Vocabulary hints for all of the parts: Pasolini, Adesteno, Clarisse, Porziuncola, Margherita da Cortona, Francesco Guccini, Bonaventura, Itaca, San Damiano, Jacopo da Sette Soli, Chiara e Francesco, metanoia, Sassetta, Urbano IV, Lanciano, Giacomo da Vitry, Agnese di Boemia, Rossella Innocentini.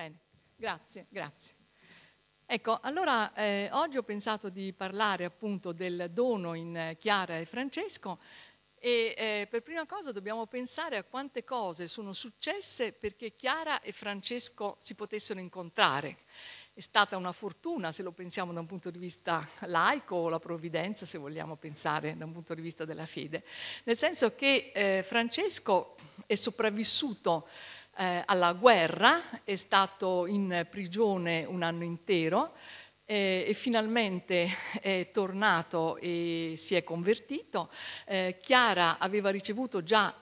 Bene, grazie, grazie. Ecco, allora oggi ho pensato di parlare appunto del dono in Chiara e Francesco e per prima cosa dobbiamo pensare a quante cose sono successe perché Chiara e Francesco si potessero incontrare. È stata una fortuna, se lo pensiamo da un punto di vista laico, o la provvidenza, se vogliamo pensare da un punto di vista della fede. Nel senso che Francesco è sopravvissuto alla guerra, è stato in prigione un anno intero e finalmente è tornato e si è convertito. Chiara aveva ricevuto già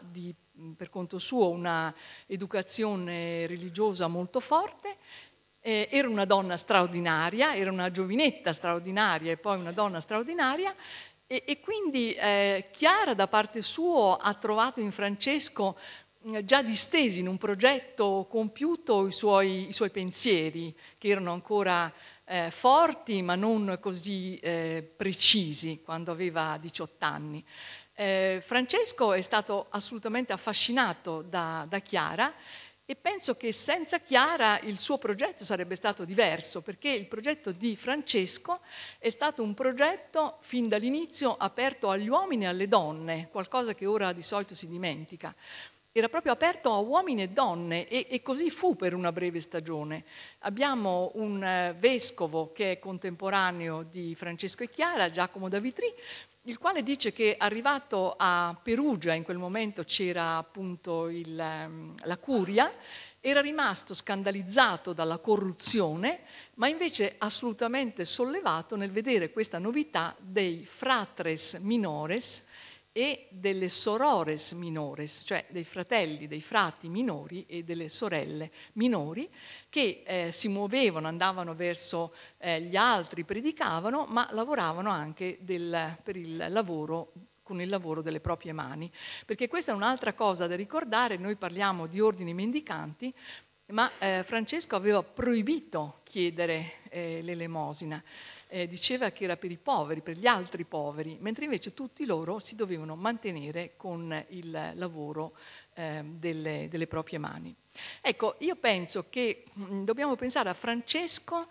per conto suo una educazione religiosa molto forte. Era una donna straordinaria, era una giovinetta straordinaria e poi una donna straordinaria e quindi Chiara da parte sua ha trovato in Francesco già distesi in un progetto compiuto i suoi pensieri che erano ancora forti ma non così precisi quando aveva 18 anni. Francesco è stato assolutamente affascinato da Chiara. E penso che senza Chiara il suo progetto sarebbe stato diverso, perché il progetto di Francesco è stato un progetto fin dall'inizio aperto agli uomini e alle donne, qualcosa che ora di solito si dimentica. Era proprio aperto a uomini e donne e così fu per una breve stagione. Abbiamo un vescovo che è contemporaneo di Francesco e Chiara, Giacomo da Vitry, il quale dice che arrivato a Perugia, in quel momento c'era appunto la curia, era rimasto scandalizzato dalla corruzione, ma invece assolutamente sollevato nel vedere questa novità dei fratres minores e delle sorores minores, cioè dei fratelli, dei frati minori e delle sorelle minori che si muovevano, andavano verso gli altri, predicavano, ma lavoravano anche per il lavoro, con il lavoro delle proprie mani. Perché questa è un'altra cosa da ricordare, noi parliamo di ordini mendicanti, ma Francesco aveva proibito chiedere l'elemosina. Diceva che era per i poveri, per gli altri poveri, mentre invece tutti loro si dovevano mantenere con il lavoro delle proprie mani. Ecco, io penso che dobbiamo pensare a Francesco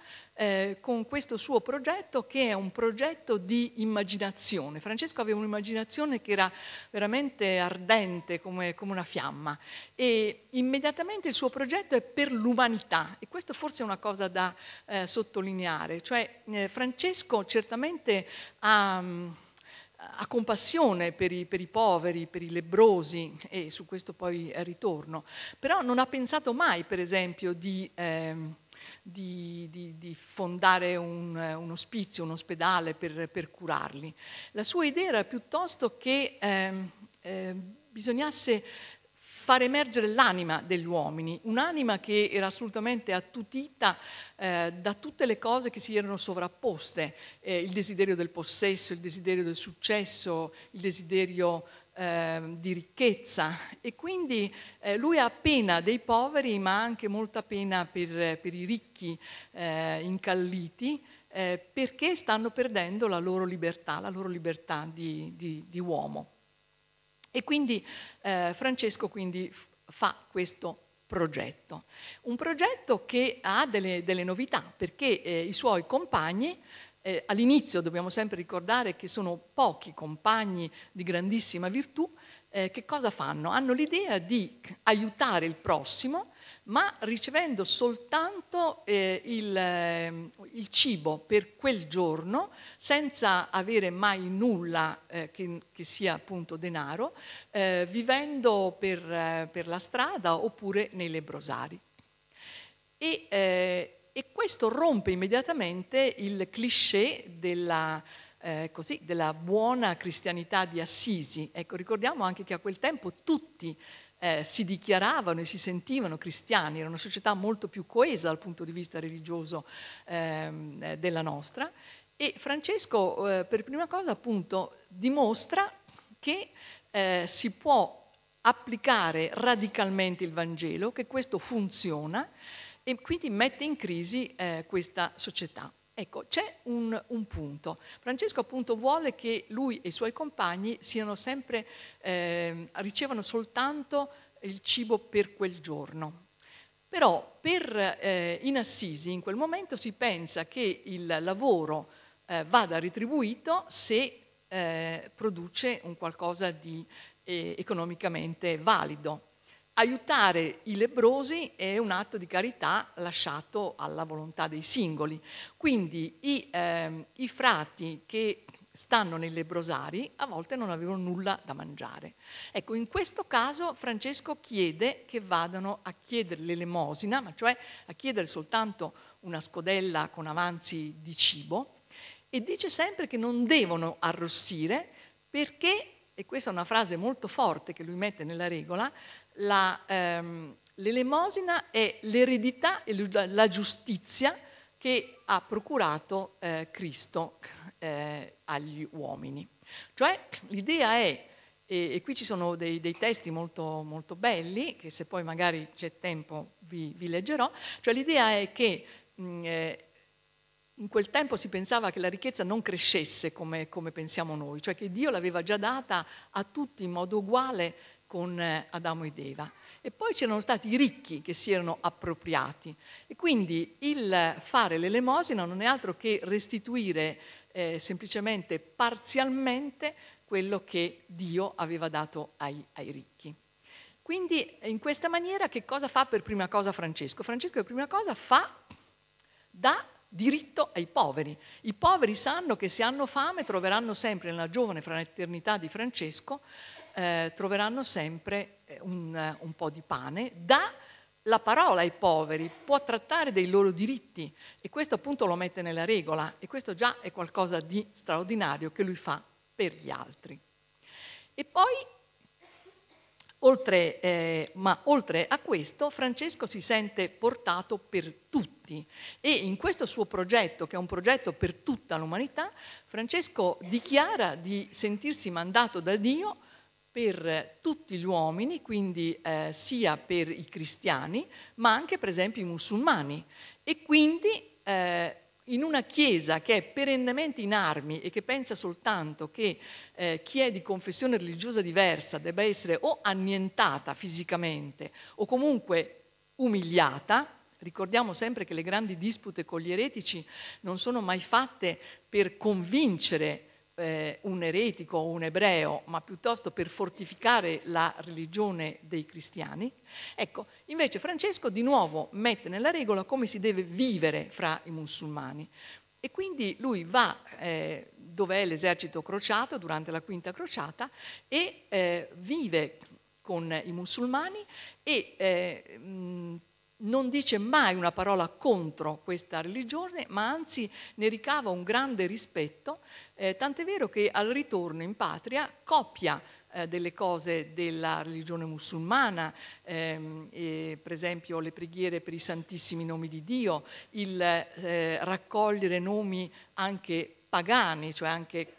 con questo suo progetto, che è un progetto di immaginazione. Francesco aveva un'immaginazione che era veramente ardente come una fiamma e immediatamente il suo progetto è per l'umanità e questo forse è una cosa da sottolineare, cioè Francesco certamente ha compassione per i poveri, per i lebbrosi e su questo poi ritorno, però non ha pensato mai per esempio di fondare un ospizio, un ospedale per curarli. La sua idea era piuttosto che bisognasse far emergere l'anima degli uomini, un'anima che era assolutamente attutita da tutte le cose che si erano sovrapposte, il desiderio del possesso, il desiderio del successo, il desiderio di ricchezza e quindi lui ha pena dei poveri ma anche molta pena per i ricchi incalliti perché stanno perdendo la loro libertà di uomo. E quindi Francesco quindi fa questo progetto. Un progetto che ha delle novità, perché i suoi compagni, all'inizio dobbiamo sempre ricordare che sono pochi compagni di grandissima virtù, che cosa fanno? Hanno l'idea di aiutare il prossimo, ma ricevendo soltanto il cibo per quel giorno, senza avere mai nulla che sia appunto denaro, vivendo per la strada oppure nei lebrosari. E questo rompe immediatamente il cliché della buona cristianità di Assisi. Ecco, ricordiamo anche che a quel tempo tutti si dichiaravano e si sentivano cristiani, era una società molto più coesa dal punto di vista religioso della nostra e Francesco per prima cosa appunto dimostra che si può applicare radicalmente il Vangelo, che questo funziona e quindi mette in crisi questa società. Ecco, c'è un punto. Francesco appunto vuole che lui e i suoi compagni siano sempre, ricevano soltanto il cibo per quel giorno. Però in Assisi in quel momento si pensa che il lavoro vada retribuito se produce un qualcosa di economicamente valido. Aiutare i lebbrosi è un atto di carità lasciato alla volontà dei singoli. Quindi i frati che stanno nei lebrosari a volte non avevano nulla da mangiare. Ecco, in questo caso Francesco chiede che vadano a chiedere l'elemosina, ma cioè a chiedere soltanto una scodella con avanzi di cibo, e dice sempre che non devono arrossire perché, e questa è una frase molto forte che lui mette nella regola, l'elemosina è l'eredità e la giustizia che ha procurato Cristo agli uomini. Cioè l'idea è, e qui ci sono dei testi molto, molto belli, che se poi magari c'è tempo vi leggerò, cioè l'idea è che in quel tempo si pensava che la ricchezza non crescesse come pensiamo noi, cioè che Dio l'aveva già data a tutti in modo uguale con Adamo ed Eva. E poi c'erano stati i ricchi che si erano appropriati. E quindi il fare l'elemosina non è altro che restituire semplicemente parzialmente quello che Dio aveva dato ai ricchi. Quindi in questa maniera che cosa fa per prima cosa Francesco? Francesco per prima cosa dà diritto ai poveri. I poveri sanno che se hanno fame troveranno sempre nella giovane fraternità di Francesco, troveranno sempre un po' di pane. Dà la parola ai poveri, può trattare dei loro diritti, e questo appunto lo mette nella regola, e questo già è qualcosa di straordinario che lui fa per gli altri. E poi oltre a questo, Francesco si sente portato per tutti, e in questo suo progetto, che è un progetto per tutta l'umanità, Francesco dichiara di sentirsi mandato da Dio per tutti gli uomini, quindi sia per i cristiani, ma anche per esempio i musulmani. E quindi in una Chiesa che è perennemente in armi e che pensa soltanto che chi è di confessione religiosa diversa debba essere o annientata fisicamente o comunque umiliata. Ricordiamo sempre che le grandi dispute con gli eretici non sono mai fatte per convincere un eretico o un ebreo, ma piuttosto per fortificare la religione dei cristiani. Ecco, invece Francesco di nuovo mette nella regola come si deve vivere fra i musulmani, e quindi lui va dove è l'esercito crociato durante la Quinta Crociata e vive con i musulmani, e non dice mai una parola contro questa religione, ma anzi ne ricava un grande rispetto, tant'è vero che al ritorno in patria copia delle cose della religione musulmana, e per esempio le preghiere per i santissimi nomi di Dio, il raccogliere nomi anche pagani, cioè anche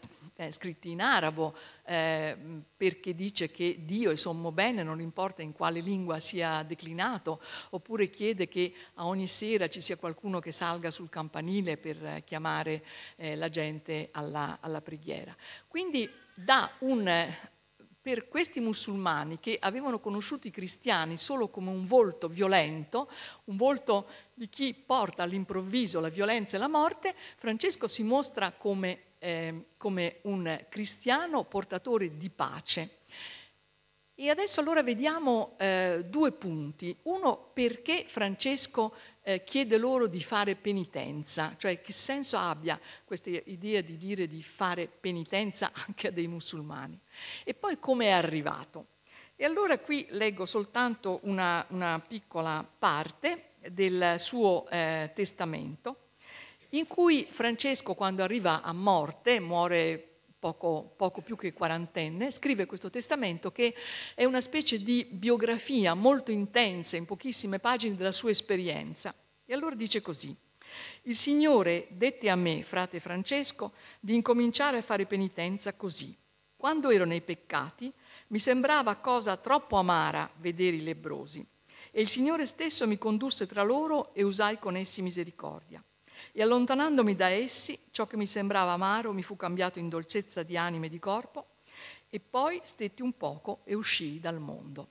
scritti in arabo, perché dice che Dio è sommo bene, non importa in quale lingua sia declinato, oppure chiede che a ogni sera ci sia qualcuno che salga sul campanile per chiamare la gente alla preghiera. Quindi per questi musulmani che avevano conosciuto i cristiani solo come un volto violento, un volto di chi porta all'improvviso la violenza e la morte, Francesco si mostra come un cristiano portatore di pace. E adesso allora vediamo due punti. Uno, perché Francesco chiede loro di fare penitenza, cioè che senso abbia questa idea di dire di fare penitenza anche a dei musulmani, e poi come è arrivato. E allora qui leggo soltanto una piccola parte del suo testamento, in cui Francesco, quando arriva a morte, muore poco più che quarantenne, scrive questo testamento che è una specie di biografia molto intensa in pochissime pagine della sua esperienza. E allora dice così: il Signore dette a me, frate Francesco, di incominciare a fare penitenza così. Quando ero nei peccati mi sembrava cosa troppo amara vedere i lebbrosi, e il Signore stesso mi condusse tra loro e usai con essi misericordia. E allontanandomi da essi, ciò che mi sembrava amaro mi fu cambiato in dolcezza di anima e di corpo, e poi stetti un poco e uscii dal mondo.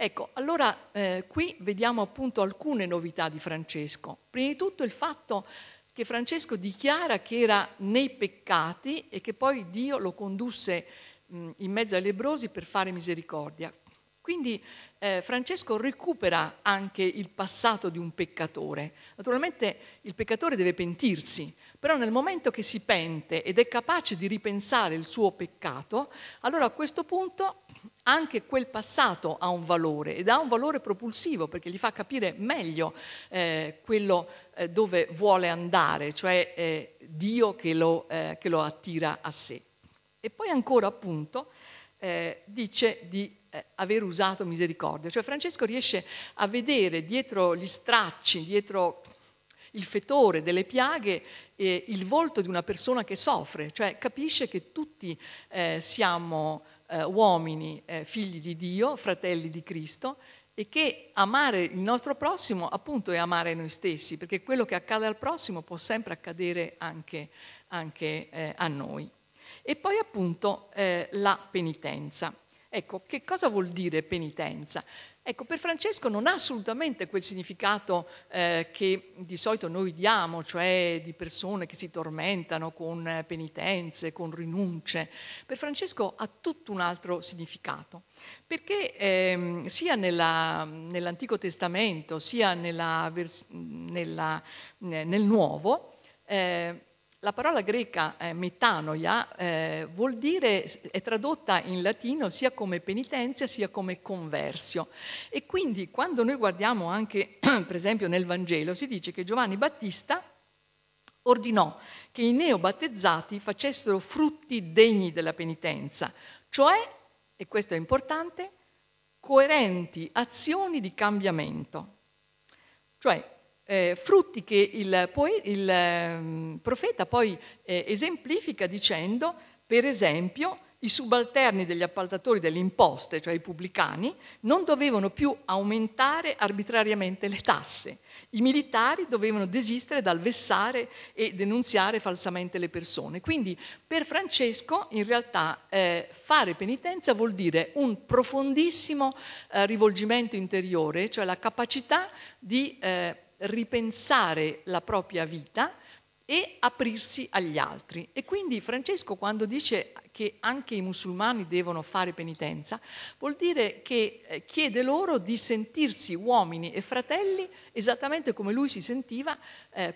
Ecco, allora qui vediamo appunto alcune novità di Francesco. Prima di tutto il fatto che Francesco dichiara che era nei peccati e che poi Dio lo condusse in mezzo ai lebbrosi per fare misericordia. Quindi Francesco recupera anche il passato di un peccatore. Naturalmente il peccatore deve pentirsi, però nel momento che si pente ed è capace di ripensare il suo peccato, allora a questo punto anche quel passato ha un valore ed ha un valore propulsivo, perché gli fa capire meglio quello dove vuole andare, cioè Dio che lo attira a sé. E poi ancora appunto dice di aver usato misericordia, cioè Francesco riesce a vedere dietro gli stracci, dietro il fetore delle piaghe, il volto di una persona che soffre, cioè capisce che tutti siamo uomini, figli di Dio, fratelli di Cristo, e che amare il nostro prossimo appunto è amare noi stessi, perché quello che accade al prossimo può sempre accadere anche a noi. E poi appunto la penitenza. Ecco, che cosa vuol dire penitenza? Ecco, per Francesco non ha assolutamente quel significato che di solito noi diamo, cioè di persone che si tormentano con penitenze, con rinunce. Per Francesco ha tutto un altro significato, perché sia nell'Antico Testamento sia nel Nuovo, la parola greca metanoia vuol dire, è tradotta in latino sia come penitenza sia come conversio, e quindi quando noi guardiamo anche per esempio nel Vangelo si dice che Giovanni Battista ordinò che i neobattezzati facessero frutti degni della penitenza, cioè, e questo è importante, coerenti azioni di cambiamento, cioè frutti che il profeta poi esemplifica dicendo, per esempio, i subalterni degli appaltatori delle imposte, cioè i pubblicani, non dovevano più aumentare arbitrariamente le tasse. I militari dovevano desistere dal vessare e denunziare falsamente le persone. Quindi per Francesco in realtà fare penitenza vuol dire un profondissimo rivolgimento interiore, cioè la capacità di ripensare la propria vita e aprirsi agli altri. E quindi Francesco, quando dice che anche i musulmani devono fare penitenza, vuol dire che chiede loro di sentirsi uomini e fratelli esattamente come lui si sentiva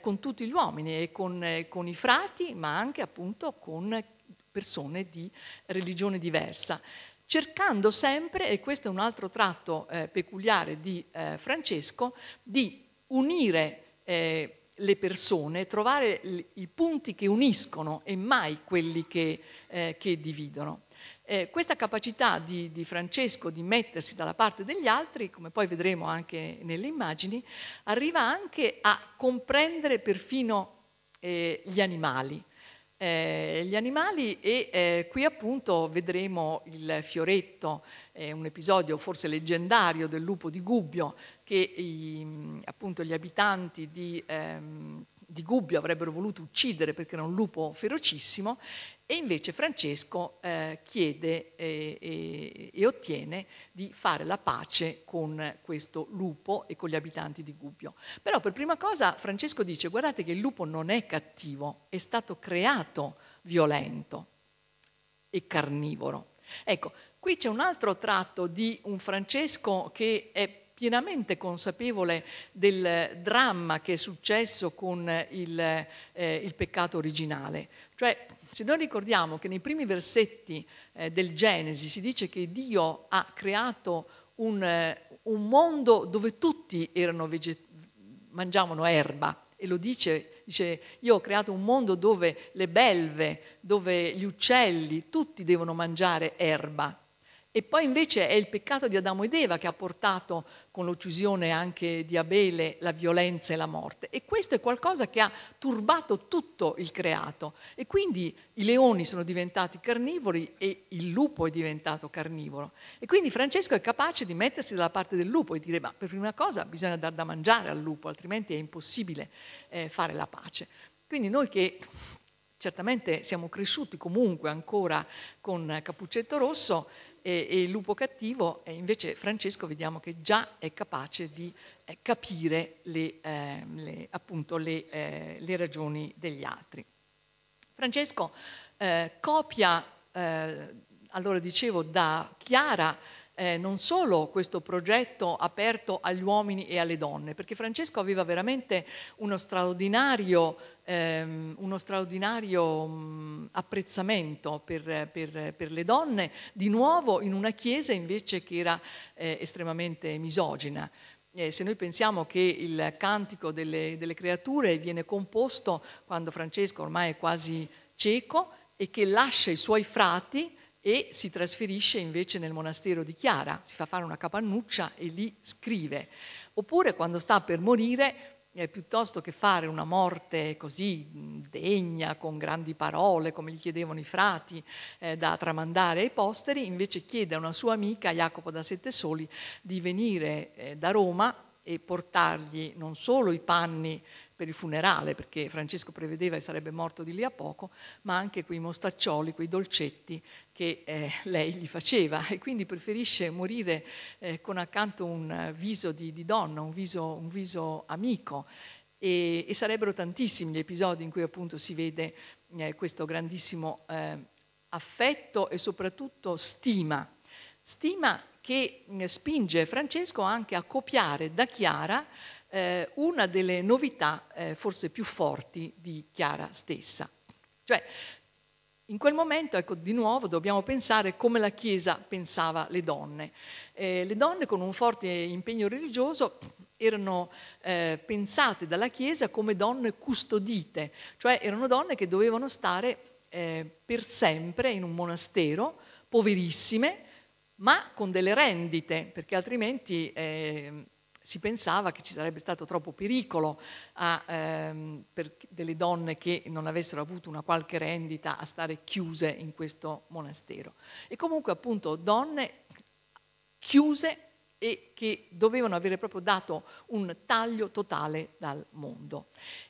con tutti gli uomini e con i frati, ma anche appunto con persone di religione diversa, cercando sempre, e questo è un altro tratto peculiare di Francesco, di unire le persone, trovare i punti che uniscono e mai quelli che dividono. Questa capacità di Francesco di mettersi dalla parte degli altri, come poi vedremo anche nelle immagini, arriva anche a comprendere perfino gli animali. Qui appunto vedremo il fioretto, un episodio forse leggendario del lupo di Gubbio, che appunto gli abitanti di Gubbio avrebbero voluto uccidere perché era un lupo ferocissimo, e invece Francesco chiede e ottiene di fare la pace con questo lupo e con gli abitanti di Gubbio. Però per prima cosa Francesco dice: guardate che il lupo non è cattivo, è stato creato violento e carnivoro. Ecco, qui c'è un altro tratto di un Francesco che è pienamente consapevole del dramma che è successo con il peccato originale. Cioè, se noi ricordiamo che nei primi versetti del Genesi si dice che Dio ha creato un mondo dove tutti mangiavano erba, e lo dice: io ho creato un mondo dove le belve, dove gli uccelli, tutti devono mangiare erba. E poi invece è il peccato di Adamo ed Eva che ha portato, con l'uccisione anche di Abele, la violenza e la morte. E questo è qualcosa che ha turbato tutto il creato. E quindi i leoni sono diventati carnivori e il lupo è diventato carnivoro. E quindi Francesco è capace di mettersi dalla parte del lupo e dire: ma per prima cosa bisogna dar da mangiare al lupo, altrimenti è impossibile fare la pace. Quindi noi che certamente siamo cresciuti comunque ancora con Cappuccetto Rosso, e il lupo cattivo, e invece Francesco vediamo che già è capace di capire le ragioni degli altri. Francesco copia, allora dicevo, da Chiara non solo questo progetto aperto agli uomini e alle donne, perché Francesco aveva veramente uno straordinario apprezzamento per le donne, di nuovo in una chiesa invece che era estremamente misogina. Se noi pensiamo che il cantico delle creature viene composto quando Francesco ormai è quasi cieco e che lascia i suoi frati e si trasferisce invece nel monastero di Chiara, si fa fare una capannuccia e lì scrive. Oppure quando sta per morire, piuttosto che fare una morte così degna, con grandi parole, come gli chiedevano i frati, da tramandare ai posteri, invece chiede a una sua amica, Jacopo da Sette Soli, di venire da Roma e portargli non solo i panni per il funerale, perché Francesco prevedeva che sarebbe morto di lì a poco, ma anche quei mostaccioli, quei dolcetti che lei gli faceva, e quindi preferisce morire con accanto un viso di donna, un viso amico, e sarebbero tantissimi gli episodi in cui appunto si vede questo grandissimo affetto e soprattutto stima che spinge Francesco anche a copiare da Chiara una delle novità forse più forti di Chiara stessa. Cioè, in quel momento, ecco, di nuovo dobbiamo pensare come la Chiesa pensava le donne. Le donne con un forte impegno religioso erano pensate dalla Chiesa come donne custodite, cioè erano donne che dovevano stare per sempre in un monastero, poverissime, ma con delle rendite, perché altrimenti si pensava che ci sarebbe stato troppo pericolo per delle donne che non avessero avuto una qualche rendita a stare chiuse in questo monastero. E comunque appunto donne chiuse e che dovevano avere proprio dato un taglio totale dal mondo.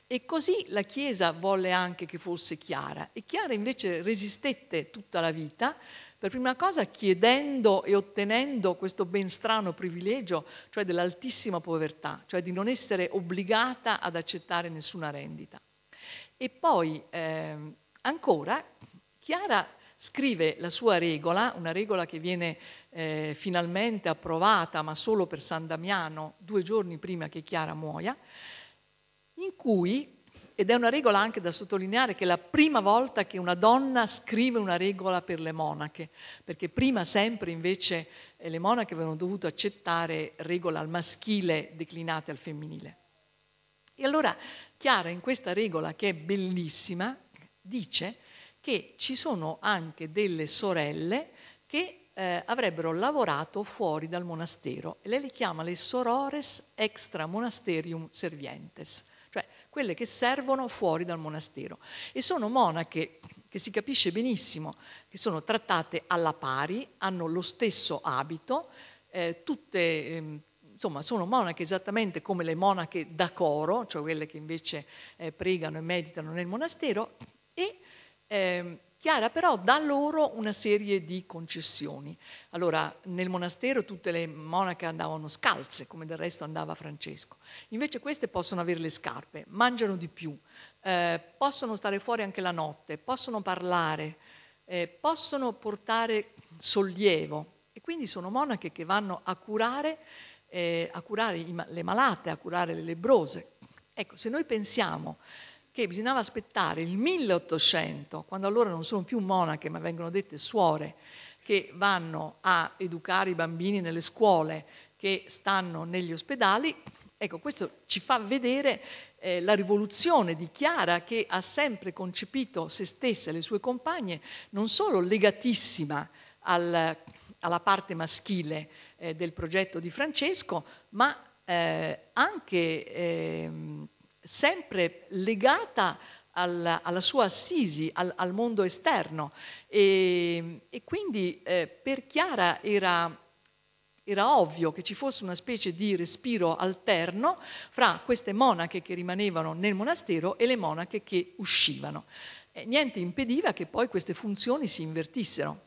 E così la Chiesa volle anche che fosse Chiara, e Chiara invece resistette tutta la vita, per prima cosa chiedendo e ottenendo questo ben strano privilegio, cioè dell'altissima povertà, cioè di non essere obbligata ad accettare nessuna rendita. E poi ancora Chiara scrive la sua regola, una regola che viene finalmente approvata, ma solo per San Damiano, 2 giorni prima che Chiara muoia, in cui, ed è una regola anche da sottolineare che è la prima volta che una donna scrive una regola per le monache, perché prima sempre invece le monache avevano dovuto accettare regole al maschile declinate al femminile. E allora Chiara in questa regola, che è bellissima, dice che ci sono anche delle sorelle che avrebbero lavorato fuori dal monastero, e lei le chiama le sorores extra monasterium servientes, cioè quelle che servono fuori dal monastero, e sono monache che si capisce benissimo che sono trattate alla pari, hanno lo stesso abito, tutte insomma sono monache esattamente come le monache da coro, cioè quelle che invece pregano e meditano nel monastero, e Chiara però dà loro una serie di concessioni. Allora, nel monastero tutte le monache andavano scalze, come del resto andava Francesco. Invece queste possono avere le scarpe, mangiano di più, possono stare fuori anche la notte, possono parlare, possono portare sollievo. E quindi sono monache che vanno a curare le malate, a curare le lebrose. Ecco, se noi pensiamo che bisognava aspettare il 1800, quando allora non sono più monache ma vengono dette suore, che vanno a educare i bambini nelle scuole, che stanno negli ospedali, ecco, questo ci fa vedere la rivoluzione di Chiara, che ha sempre concepito se stessa e le sue compagne non solo legatissima alla parte maschile del progetto di Francesco, ma anche sempre legata alla sua assisi, al mondo esterno, e quindi per Chiara era ovvio che ci fosse una specie di respiro alterno fra queste monache che rimanevano nel monastero e le monache che uscivano. Niente impediva che poi queste funzioni si invertissero.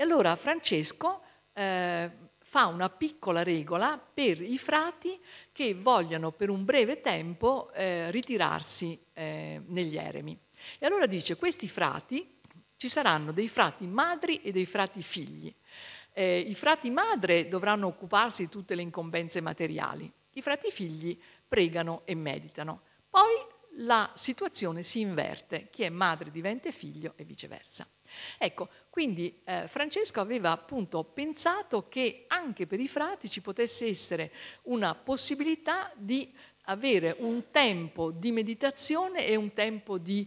E allora Francesco fa una piccola regola per i frati che vogliano per un breve tempo ritirarsi negli eremi. E allora dice, questi frati, ci saranno dei frati madri e dei frati figli. I frati madre dovranno occuparsi di tutte le incombenze materiali, i frati figli pregano e meditano. Poi la situazione si inverte, chi è madre diventa figlio e viceversa. Ecco, quindi Francesco aveva appunto pensato che anche per i frati ci potesse essere una possibilità di avere un tempo di meditazione e un tempo di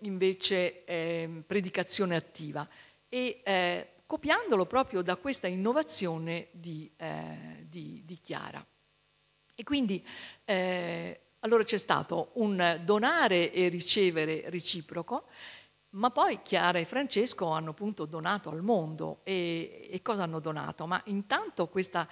invece predicazione attiva, e copiandolo proprio da questa innovazione di Chiara. E quindi allora c'è stato un donare e ricevere reciproco, ma poi Chiara e Francesco hanno appunto donato al mondo. E cosa hanno donato? Ma intanto questa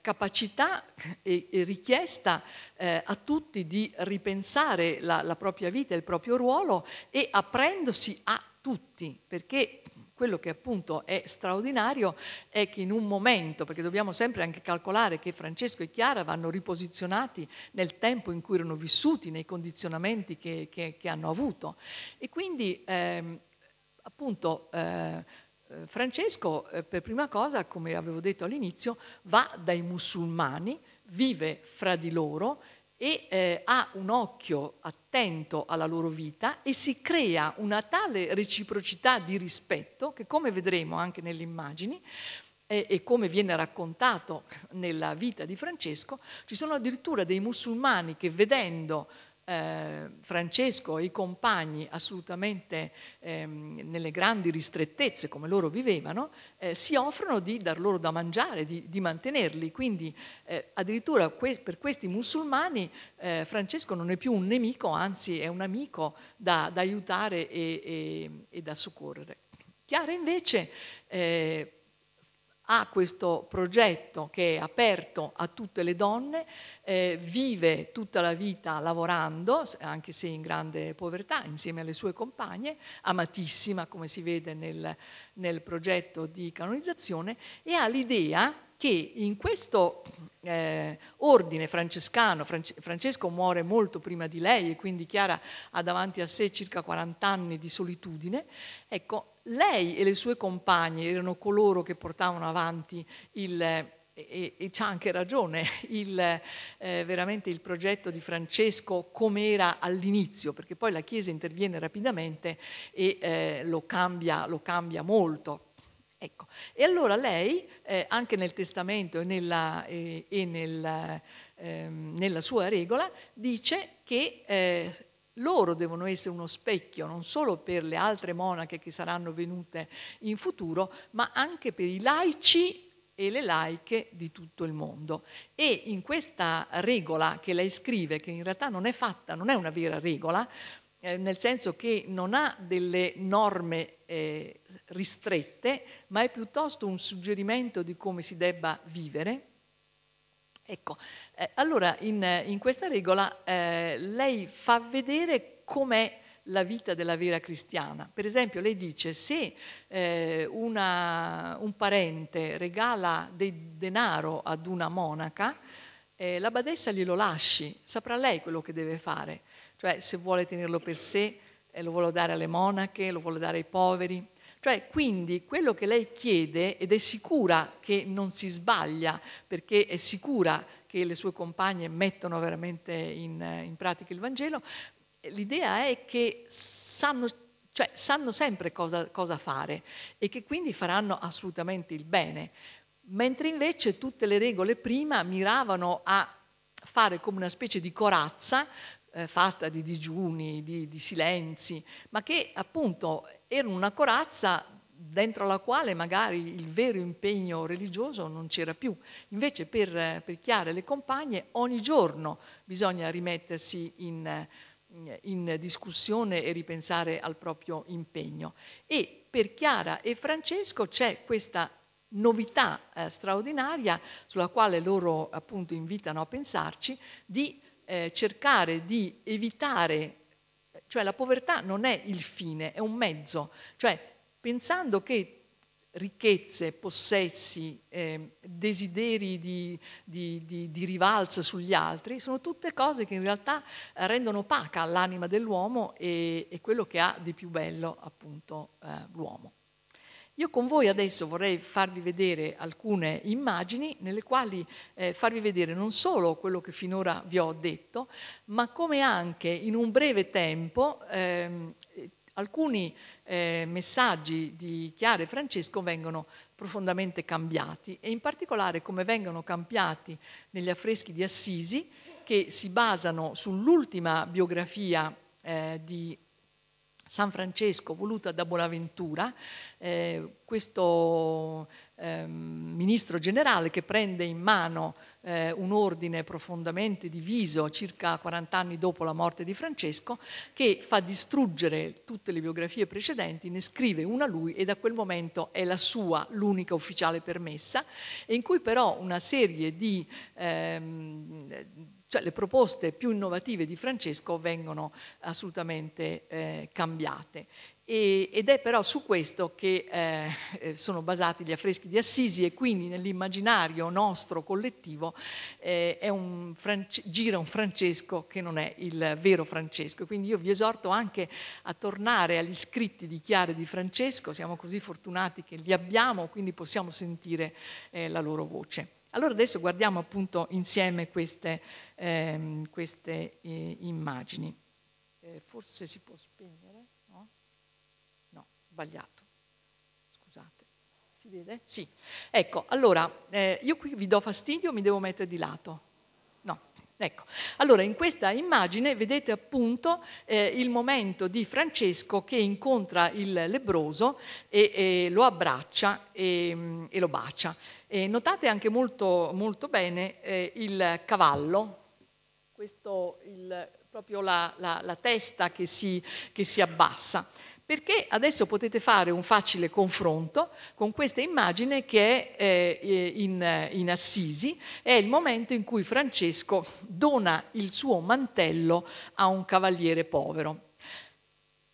capacità e richiesta a tutti di ripensare la propria vita e il proprio ruolo, e aprendosi a tutti, perché quello che appunto è straordinario è che in un momento, perché dobbiamo sempre anche calcolare che Francesco e Chiara vanno riposizionati nel tempo in cui erano vissuti, nei condizionamenti che hanno avuto, e quindi appunto Francesco per prima cosa, come avevo detto all'inizio, va dai musulmani, vive fra di loro e ha un occhio attento alla loro vita, e si crea una tale reciprocità di rispetto che, come vedremo anche nelle immagini e come viene raccontato nella vita di Francesco, ci sono addirittura dei musulmani che, vedendo Francesco e i compagni assolutamente nelle grandi ristrettezze come loro vivevano, si offrono di dar loro da mangiare, di mantenerli. Quindi addirittura per questi musulmani Francesco non è più un nemico, anzi è un amico da aiutare e da soccorrere. Chiara invece ha questo progetto che è aperto a tutte le donne, vive tutta la vita lavorando, anche se in grande povertà, insieme alle sue compagne, amatissima come si vede nel progetto di canonizzazione, e ha l'idea che in questo ordine francescano, Francesco muore molto prima di lei, e quindi Chiara ha davanti a sé circa 40 anni di solitudine. Ecco, lei e le sue compagne erano coloro che portavano avanti e c'ha anche ragione, veramente il progetto di Francesco come era all'inizio, perché poi la Chiesa interviene rapidamente e lo cambia molto. Ecco. E allora lei, anche nel testamento e nella sua regola, dice che loro devono essere uno specchio non solo per le altre monache che saranno venute in futuro, ma anche per i laici e le laiche di tutto il mondo. E in questa regola che lei scrive, che in realtà non è una vera regola, nel senso che non ha delle norme ristrette, ma è piuttosto un suggerimento di come si debba vivere. Ecco, allora in questa regola lei fa vedere com'è la vita della vera cristiana. Per esempio, lei dice, se un parente regala del denaro ad una monaca, la badessa glielo lasci, saprà lei quello che deve fare. Cioè, se vuole tenerlo per sé, lo vuole dare alle monache, lo vuole dare ai poveri. Cioè, quindi quello che lei chiede, ed è sicura che non si sbaglia, perché è sicura che le sue compagne mettono veramente in pratica il Vangelo, l'idea è che sanno sempre cosa fare, e che quindi faranno assolutamente il bene. Mentre invece tutte le regole prima miravano a fare come una specie di corazza, fatta di digiuni, di silenzi, ma che appunto era una corazza dentro la quale magari il vero impegno religioso non c'era più. Invece per Chiara e le compagne ogni giorno bisogna rimettersi in discussione e ripensare al proprio impegno. E per Chiara e Francesco c'è questa novità straordinaria, sulla quale loro appunto invitano a pensarci, di cercare di evitare, cioè la povertà non è il fine, è un mezzo, cioè pensando che ricchezze, possessi, desideri di rivalsa sugli altri, sono tutte cose che in realtà rendono opaca l'anima dell'uomo e quello che ha di più bello appunto l'uomo. Io con voi adesso vorrei farvi vedere alcune immagini nelle quali farvi vedere non solo quello che finora vi ho detto, ma come anche in un breve tempo alcuni messaggi di Chiara e Francesco vengono profondamente cambiati, e in particolare come vengono cambiati negli affreschi di Assisi, che si basano sull'ultima biografia di San Francesco voluta da Bonaventura, questo ministro generale che prende in mano un ordine profondamente diviso circa 40 anni dopo la morte di Francesco, che fa distruggere tutte le biografie precedenti, ne scrive una lui e da quel momento è la sua, l'unica ufficiale permessa, e in cui però una serie di cioè le proposte più innovative di Francesco vengono assolutamente cambiate. Ed è però su questo che sono basati gli affreschi di Assisi, e quindi nell'immaginario nostro collettivo gira un Francesco che non è il vero Francesco. Quindi io vi esorto anche a tornare agli scritti di Chiara e di Francesco, siamo così fortunati che li abbiamo, quindi possiamo sentire la loro voce. Allora adesso guardiamo appunto insieme queste immagini. Forse si può spegnere? Sbagliato, scusate, si vede? Sì, ecco, allora io qui vi do fastidio, mi devo mettere di lato? No, ecco, allora in questa immagine vedete appunto il momento di Francesco che incontra il lebbroso e lo abbraccia e lo bacia. E notate anche molto, molto bene il cavallo, questo proprio la testa che si abbassa. Perché adesso potete fare un facile confronto con questa immagine che è in Assisi, è il momento in cui Francesco dona il suo mantello a un cavaliere povero.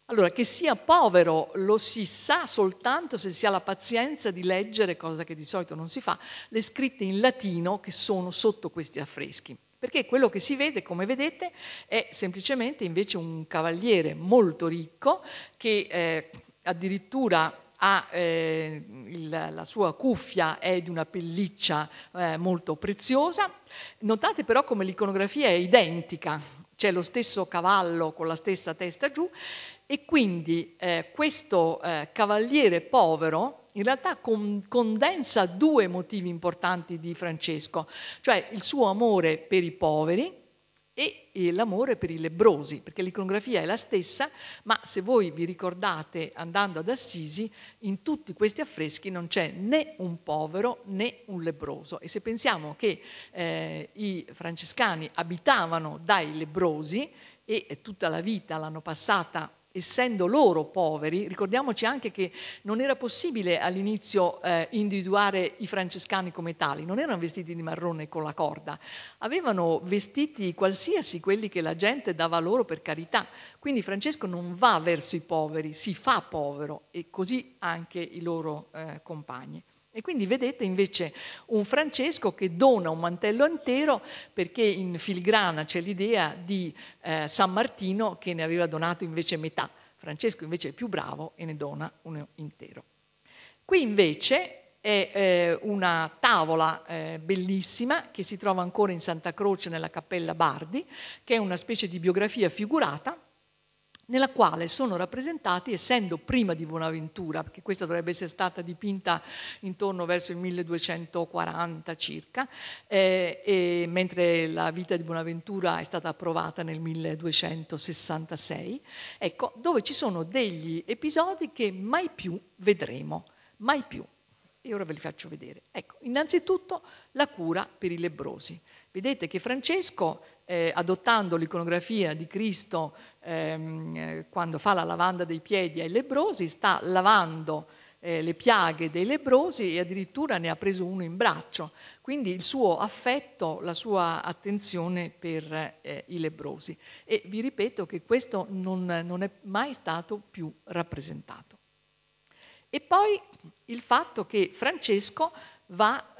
Allora, che sia povero lo si sa soltanto se si ha la pazienza di leggere, cosa che di solito non si fa, le scritte in latino che sono sotto questi affreschi. Perché quello che si vede, come vedete, è semplicemente invece un cavaliere molto ricco che addirittura ha la sua cuffia è di una pelliccia molto preziosa. Notate però come l'iconografia è identica, c'è lo stesso cavallo con la stessa testa giù, e quindi questo cavaliere povero in realtà condensa due motivi importanti di Francesco, cioè il suo amore per i poveri e l'amore per i lebbrosi, perché l'iconografia è la stessa, ma se voi vi ricordate andando ad Assisi, in tutti questi affreschi non c'è né un povero né un lebbroso, e se pensiamo che i francescani abitavano dai lebbrosi e tutta la vita l'hanno passata essendo loro poveri, ricordiamoci anche che non era possibile all'inizio individuare i francescani come tali, non erano vestiti di marrone con la corda, avevano vestiti qualsiasi quelli che la gente dava loro per carità, quindi Francesco non va verso i poveri, si fa povero, e così anche i loro compagni. E quindi vedete invece un Francesco che dona un mantello intero, perché in filigrana c'è l'idea di San Martino che ne aveva donato invece metà. Francesco invece è più bravo e ne dona uno intero. Qui invece è una tavola bellissima che si trova ancora in Santa Croce nella Cappella Bardi, che è una specie di biografia figurata, nella quale sono rappresentati, essendo prima di Bonaventura, perché questa dovrebbe essere stata dipinta intorno verso il 1240 circa, e mentre la vita di Bonaventura è stata approvata nel 1266, ecco, dove ci sono degli episodi che mai più vedremo, mai più. E ora ve li faccio vedere. Ecco, innanzitutto la cura per i lebbrosi. Vedete che Francesco, adottando l'iconografia di Cristo quando fa la lavanda dei piedi ai lebbrosi, sta lavando le piaghe dei lebbrosi e addirittura ne ha preso uno in braccio. Quindi il suo affetto, la sua attenzione per i lebbrosi. E vi ripeto che questo non è mai stato più rappresentato. E poi il fatto che Francesco va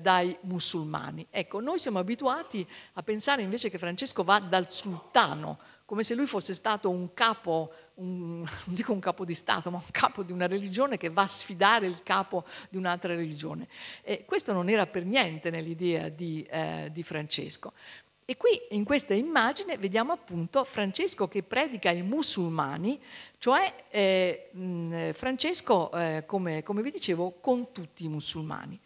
dai musulmani. Ecco, noi siamo abituati a pensare invece che Francesco va dal sultano, come se lui fosse stato un capo, non dico un capo di Stato, ma un capo di una religione che va a sfidare il capo di un'altra religione. E questo non era per niente nell'idea di Francesco. E qui, in questa immagine, vediamo appunto Francesco che predica ai musulmani, cioè Francesco, come vi dicevo, con tutti i musulmani.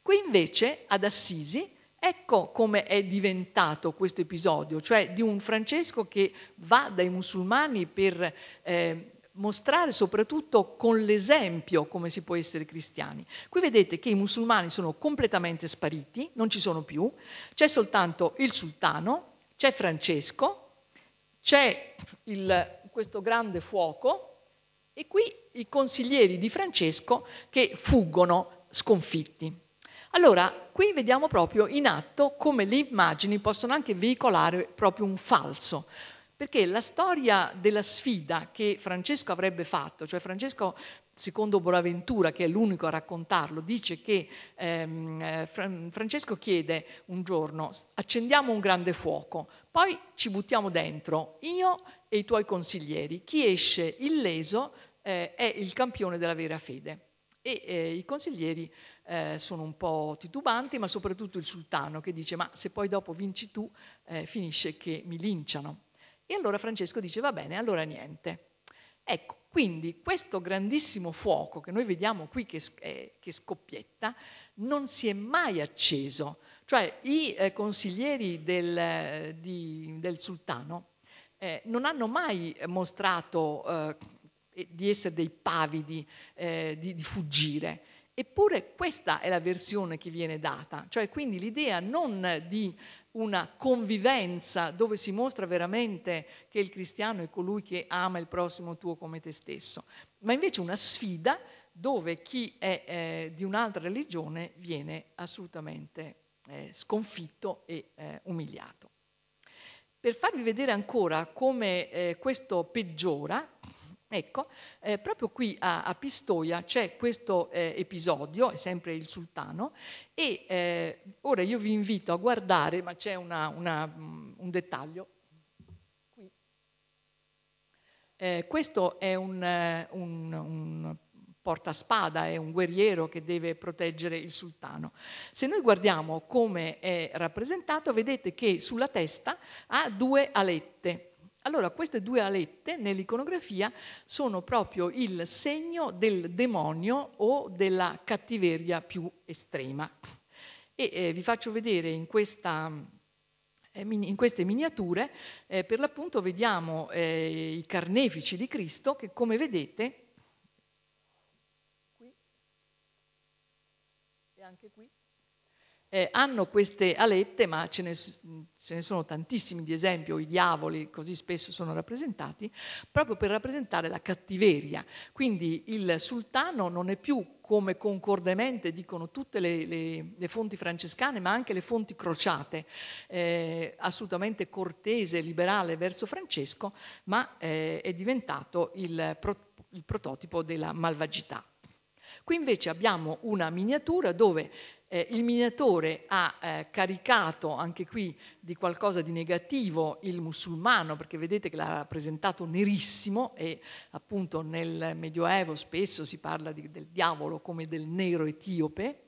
Qui invece, ad Assisi, ecco come è diventato questo episodio, cioè di un Francesco che va dai musulmani per mostrare soprattutto con l'esempio come si può essere cristiani. Qui vedete che i musulmani sono completamente spariti, non ci sono più, c'è soltanto il sultano, c'è Francesco, c'è questo grande fuoco e qui i consiglieri di Francesco che fuggono sconfitti. Allora, qui vediamo proprio in atto come le immagini possono anche veicolare proprio un falso. Perché la storia della sfida che Francesco avrebbe fatto, cioè Francesco, secondo Bonaventura, che è l'unico a raccontarlo, dice che Francesco chiede un giorno: accendiamo un grande fuoco, poi ci buttiamo dentro, io e i tuoi consiglieri, chi esce illeso è il campione della vera fede. E i consiglieri sono un po' titubanti, ma soprattutto il sultano che dice: ma se poi dopo vinci tu, finisce che mi linciano. E allora Francesco dice: va bene, allora niente. Ecco, quindi questo grandissimo fuoco che noi vediamo qui che scoppietta non si è mai acceso. Cioè i consiglieri del sultano non hanno mai mostrato di essere dei pavidi, di fuggire. Eppure questa è la versione che viene data, cioè quindi l'idea non di una convivenza dove si mostra veramente che il cristiano è colui che ama il prossimo tuo come te stesso, ma invece una sfida dove chi è di un'altra religione viene assolutamente sconfitto e umiliato. Per farvi vedere ancora come questo peggiora, ecco, proprio qui a Pistoia c'è questo episodio, è sempre il sultano, e ora io vi invito a guardare, ma c'è un dettaglio. Questo è un portaspada, è un guerriero che deve proteggere il sultano. Se noi guardiamo come è rappresentato, vedete che sulla testa ha due alette. Allora, queste due alette nell'iconografia sono proprio il segno del demonio o della cattiveria più estrema. E vi faccio vedere in queste miniature, per l'appunto vediamo i carnefici di Cristo che, come vedete, qui e anche qui, hanno queste alette, ma ce ne sono tantissimi di esempio, i diavoli così spesso sono rappresentati, proprio per rappresentare la cattiveria. Quindi il sultano non è più, come concordemente dicono tutte le fonti francescane, ma anche le fonti crociate, assolutamente cortese, liberale verso Francesco, ma è diventato il prototipo della malvagità. Qui invece abbiamo una miniatura dove il miniatore ha caricato anche qui di qualcosa di negativo il musulmano, perché vedete che l'ha rappresentato nerissimo e appunto nel Medioevo spesso si parla del diavolo come del nero etiope,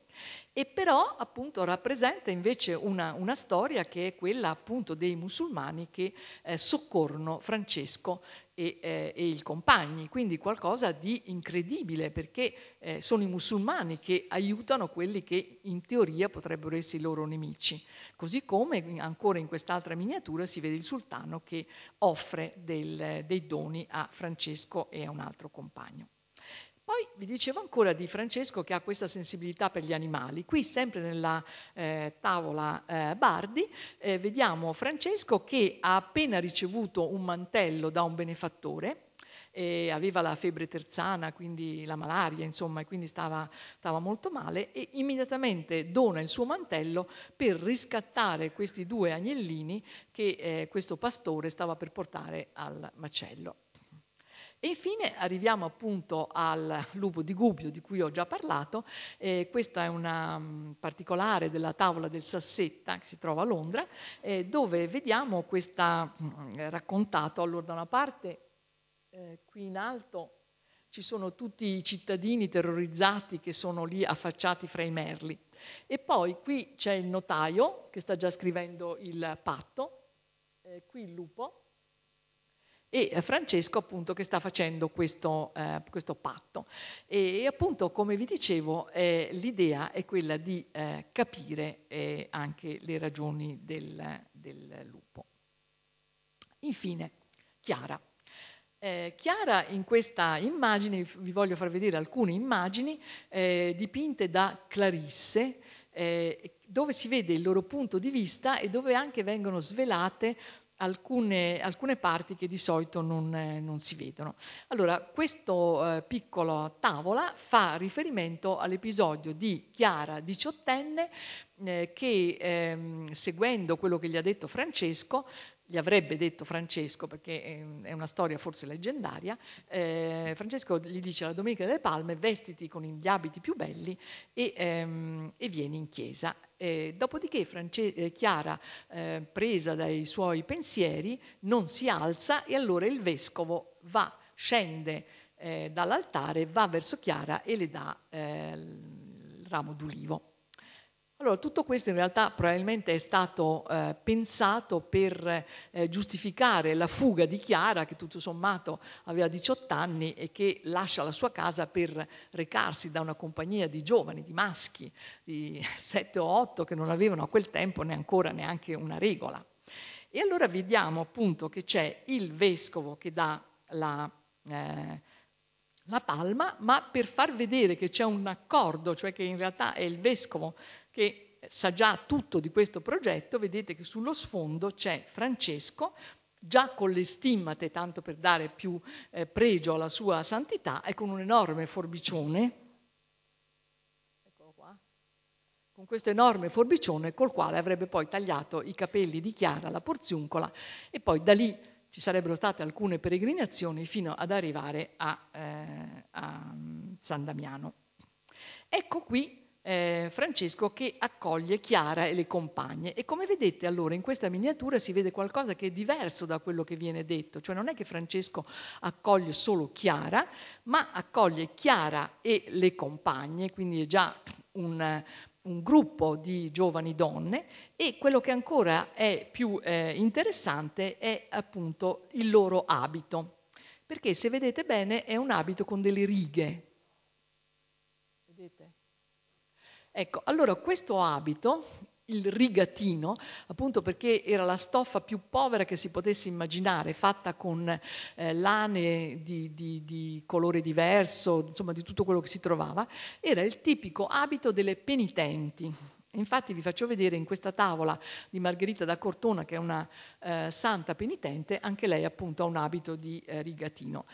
e però appunto rappresenta invece una storia che è quella appunto dei musulmani che soccorrono Francesco e i compagni, quindi qualcosa di incredibile, perché sono i musulmani che aiutano quelli che in teoria potrebbero essere i loro nemici, così come ancora in quest'altra miniatura si vede il sultano che offre dei doni a Francesco e a un altro compagno. Poi vi dicevo ancora di Francesco che ha questa sensibilità per gli animali. Qui sempre nella tavola Bardi vediamo Francesco che ha appena ricevuto un mantello da un benefattore, aveva la febbre terzana, quindi la malaria, insomma, e quindi stava molto male, e immediatamente dona il suo mantello per riscattare questi due agnellini che questo pastore stava per portare al macello. E infine arriviamo appunto al lupo di Gubbio di cui ho già parlato. Questa è una particolare della tavola del Sassetta che si trova a Londra, dove vediamo questa raccontato. Allora, da una parte qui in alto ci sono tutti i cittadini terrorizzati che sono lì affacciati fra i merli, e poi qui c'è il notaio che sta già scrivendo il patto, qui il lupo e Francesco appunto che sta facendo questo patto. E appunto, come vi dicevo, l'idea è quella di capire anche le ragioni del lupo. Infine, Chiara. Chiara, in questa immagine, vi voglio far vedere alcune immagini dipinte da Clarisse, dove si vede il loro punto di vista e dove anche vengono svelate alcune parti che di solito non si vedono. Allora, questo piccolo tavola fa riferimento all'episodio di Chiara, diciottenne, che seguendo quello che gli ha detto Francesco, gli avrebbe detto Francesco, perché è una storia forse leggendaria, Francesco gli dice alla Domenica delle Palme: vestiti con gli abiti più belli e vieni in chiesa. Dopodiché Chiara, presa dai suoi pensieri, non si alza, e allora il vescovo scende dall'altare, va verso Chiara e le dà il ramo d'ulivo. Allora, tutto questo in realtà probabilmente è stato pensato per giustificare la fuga di Chiara, che tutto sommato aveva 18 anni e che lascia la sua casa per recarsi da una compagnia di giovani, di maschi, di 7 o 8 che non avevano a quel tempo neanche una regola. E allora vediamo appunto che c'è il vescovo che dà la palma, ma per far vedere che c'è un accordo, cioè che in realtà è il vescovo che sa già tutto di questo progetto, vedete che sullo sfondo c'è Francesco, già con le stimmate, tanto per dare più pregio alla sua santità, e con un enorme forbicione, eccolo qua, con questo enorme forbicione col quale avrebbe poi tagliato i capelli di Chiara, la Porziuncola, e poi da lì ci sarebbero state alcune peregrinazioni fino ad arrivare a San Damiano. Ecco qui Francesco che accoglie Chiara e le compagne, e come vedete allora in questa miniatura si vede qualcosa che è diverso da quello che viene detto, cioè non è che Francesco accoglie solo Chiara, ma accoglie Chiara e le compagne, quindi è già un gruppo di giovani donne, e quello che ancora è più interessante è appunto il loro abito, perché se vedete bene è un abito con delle righe, vedete? Ecco, allora questo abito, il rigatino, appunto perché era la stoffa più povera che si potesse immaginare, fatta con lane di colore diverso, insomma di tutto quello che si trovava, era il tipico abito delle penitenti. Infatti vi faccio vedere in questa tavola di Margherita da Cortona, che è una santa penitente, anche lei appunto ha un abito di rigatino.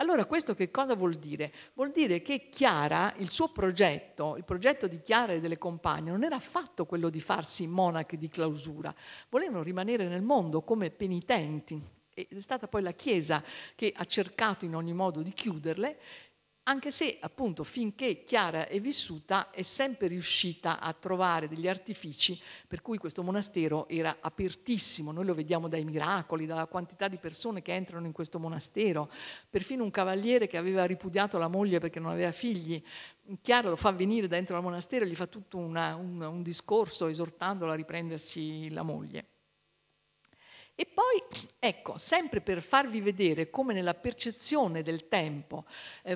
Allora, questo che cosa vuol dire? Vuol dire che Chiara, il progetto di Chiara e delle compagne, non era affatto quello di farsi monache di clausura, volevano rimanere nel mondo come penitenti, ed è stata poi la Chiesa che ha cercato in ogni modo di chiuderle, anche se appunto finché Chiara è vissuta è sempre riuscita a trovare degli artifici per cui questo monastero era apertissimo. Noi lo vediamo dai miracoli, dalla quantità di persone che entrano in questo monastero, perfino un cavaliere che aveva ripudiato la moglie perché non aveva figli, Chiara lo fa venire dentro al monastero e gli fa tutto un discorso esortandola a riprendersi la moglie. E poi, ecco, sempre per farvi vedere come nella percezione del tempo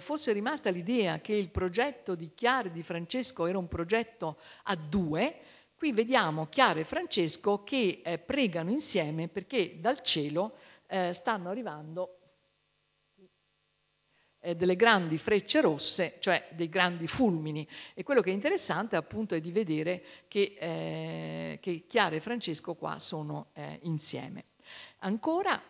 fosse rimasta l'idea che il progetto di Chiara e di Francesco era un progetto a due, qui vediamo Chiara e Francesco che pregano insieme, perché dal cielo stanno arrivando delle grandi frecce rosse, cioè dei grandi fulmini. E quello che è interessante appunto è di vedere che Chiara e Francesco qua sono insieme. Ancora,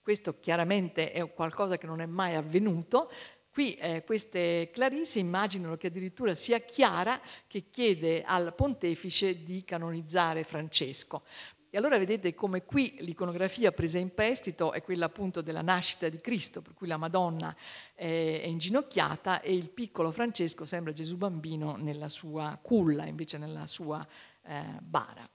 questo chiaramente è qualcosa che non è mai avvenuto, qui queste Clarisse immaginano che addirittura sia Chiara che chiede al pontefice di canonizzare Francesco. E allora vedete come qui l'iconografia presa in prestito è quella appunto della nascita di Cristo, per cui la Madonna è inginocchiata e il piccolo Francesco sembra Gesù bambino nella sua culla, invece nella sua bara.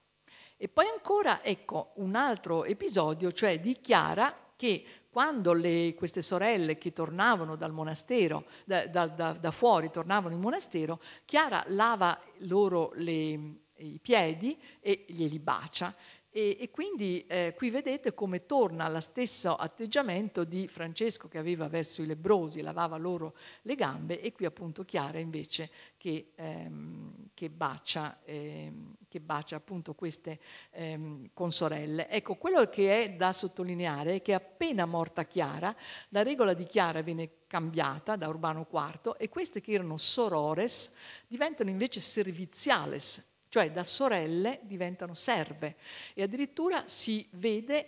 E poi ancora, ecco, un altro episodio, cioè di Chiara che quando queste sorelle che tornavano dal monastero, da fuori tornavano in monastero, Chiara lava loro i piedi e glieli bacia. E quindi qui vedete come torna allo stesso atteggiamento di Francesco che aveva verso i lebbrosi, lavava loro le gambe, e qui appunto Chiara invece che bacia appunto queste consorelle. Ecco, quello che è da sottolineare è che appena morta Chiara, la regola di Chiara viene cambiata da Urbano IV e queste che erano sorores diventano invece serviziales, cioè da sorelle diventano serve, e addirittura si vede,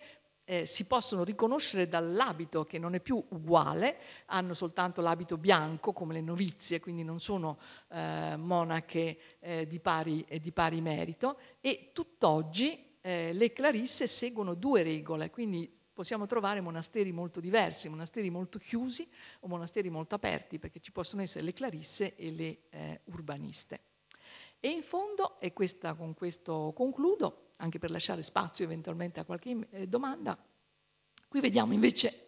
si possono riconoscere dall'abito che non è più uguale, hanno soltanto l'abito bianco come le novizie, quindi non sono monache di pari merito, e tutt'oggi le Clarisse seguono due regole, quindi possiamo trovare monasteri molto diversi, monasteri molto chiusi o monasteri molto aperti, perché ci possono essere le Clarisse e le urbaniste. E in fondo, e con questo concludo, anche per lasciare spazio eventualmente a qualche domanda, qui vediamo invece,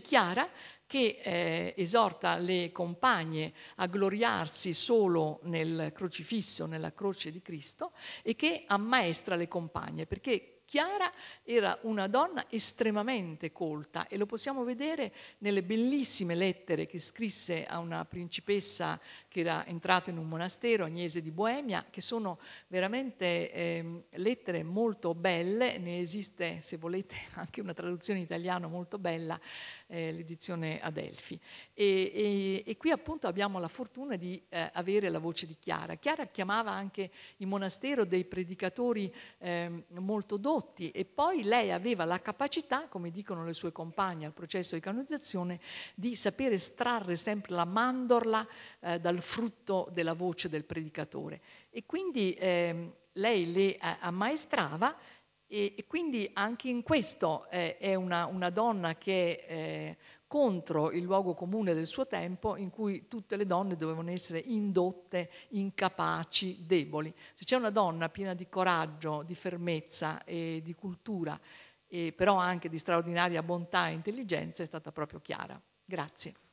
Chiara che esorta le compagne a gloriarsi solo nel crocifisso, nella croce di Cristo, e che ammaestra le compagne, perché Chiara era una donna estremamente colta, e lo possiamo vedere nelle bellissime lettere che scrisse a una principessa che era entrata in un monastero, Agnese di Boemia, che sono veramente lettere molto belle. Ne esiste, se volete, anche una traduzione in italiano molto bella, l'edizione Adelphi. E qui appunto abbiamo la fortuna di avere la voce di Chiara. Chiara chiamava anche in monastero dei predicatori molto dolci, e poi lei aveva la capacità, come dicono le sue compagne al processo di canonizzazione, di sapere estrarre sempre la mandorla dal frutto della voce del predicatore, e quindi lei le ammaestrava, e quindi anche in questo è una donna che contro il luogo comune del suo tempo, in cui tutte le donne dovevano essere indotte, incapaci, deboli. Se c'è una donna piena di coraggio, di fermezza e di cultura, e però anche di straordinaria bontà e intelligenza, è stata proprio Chiara. Grazie.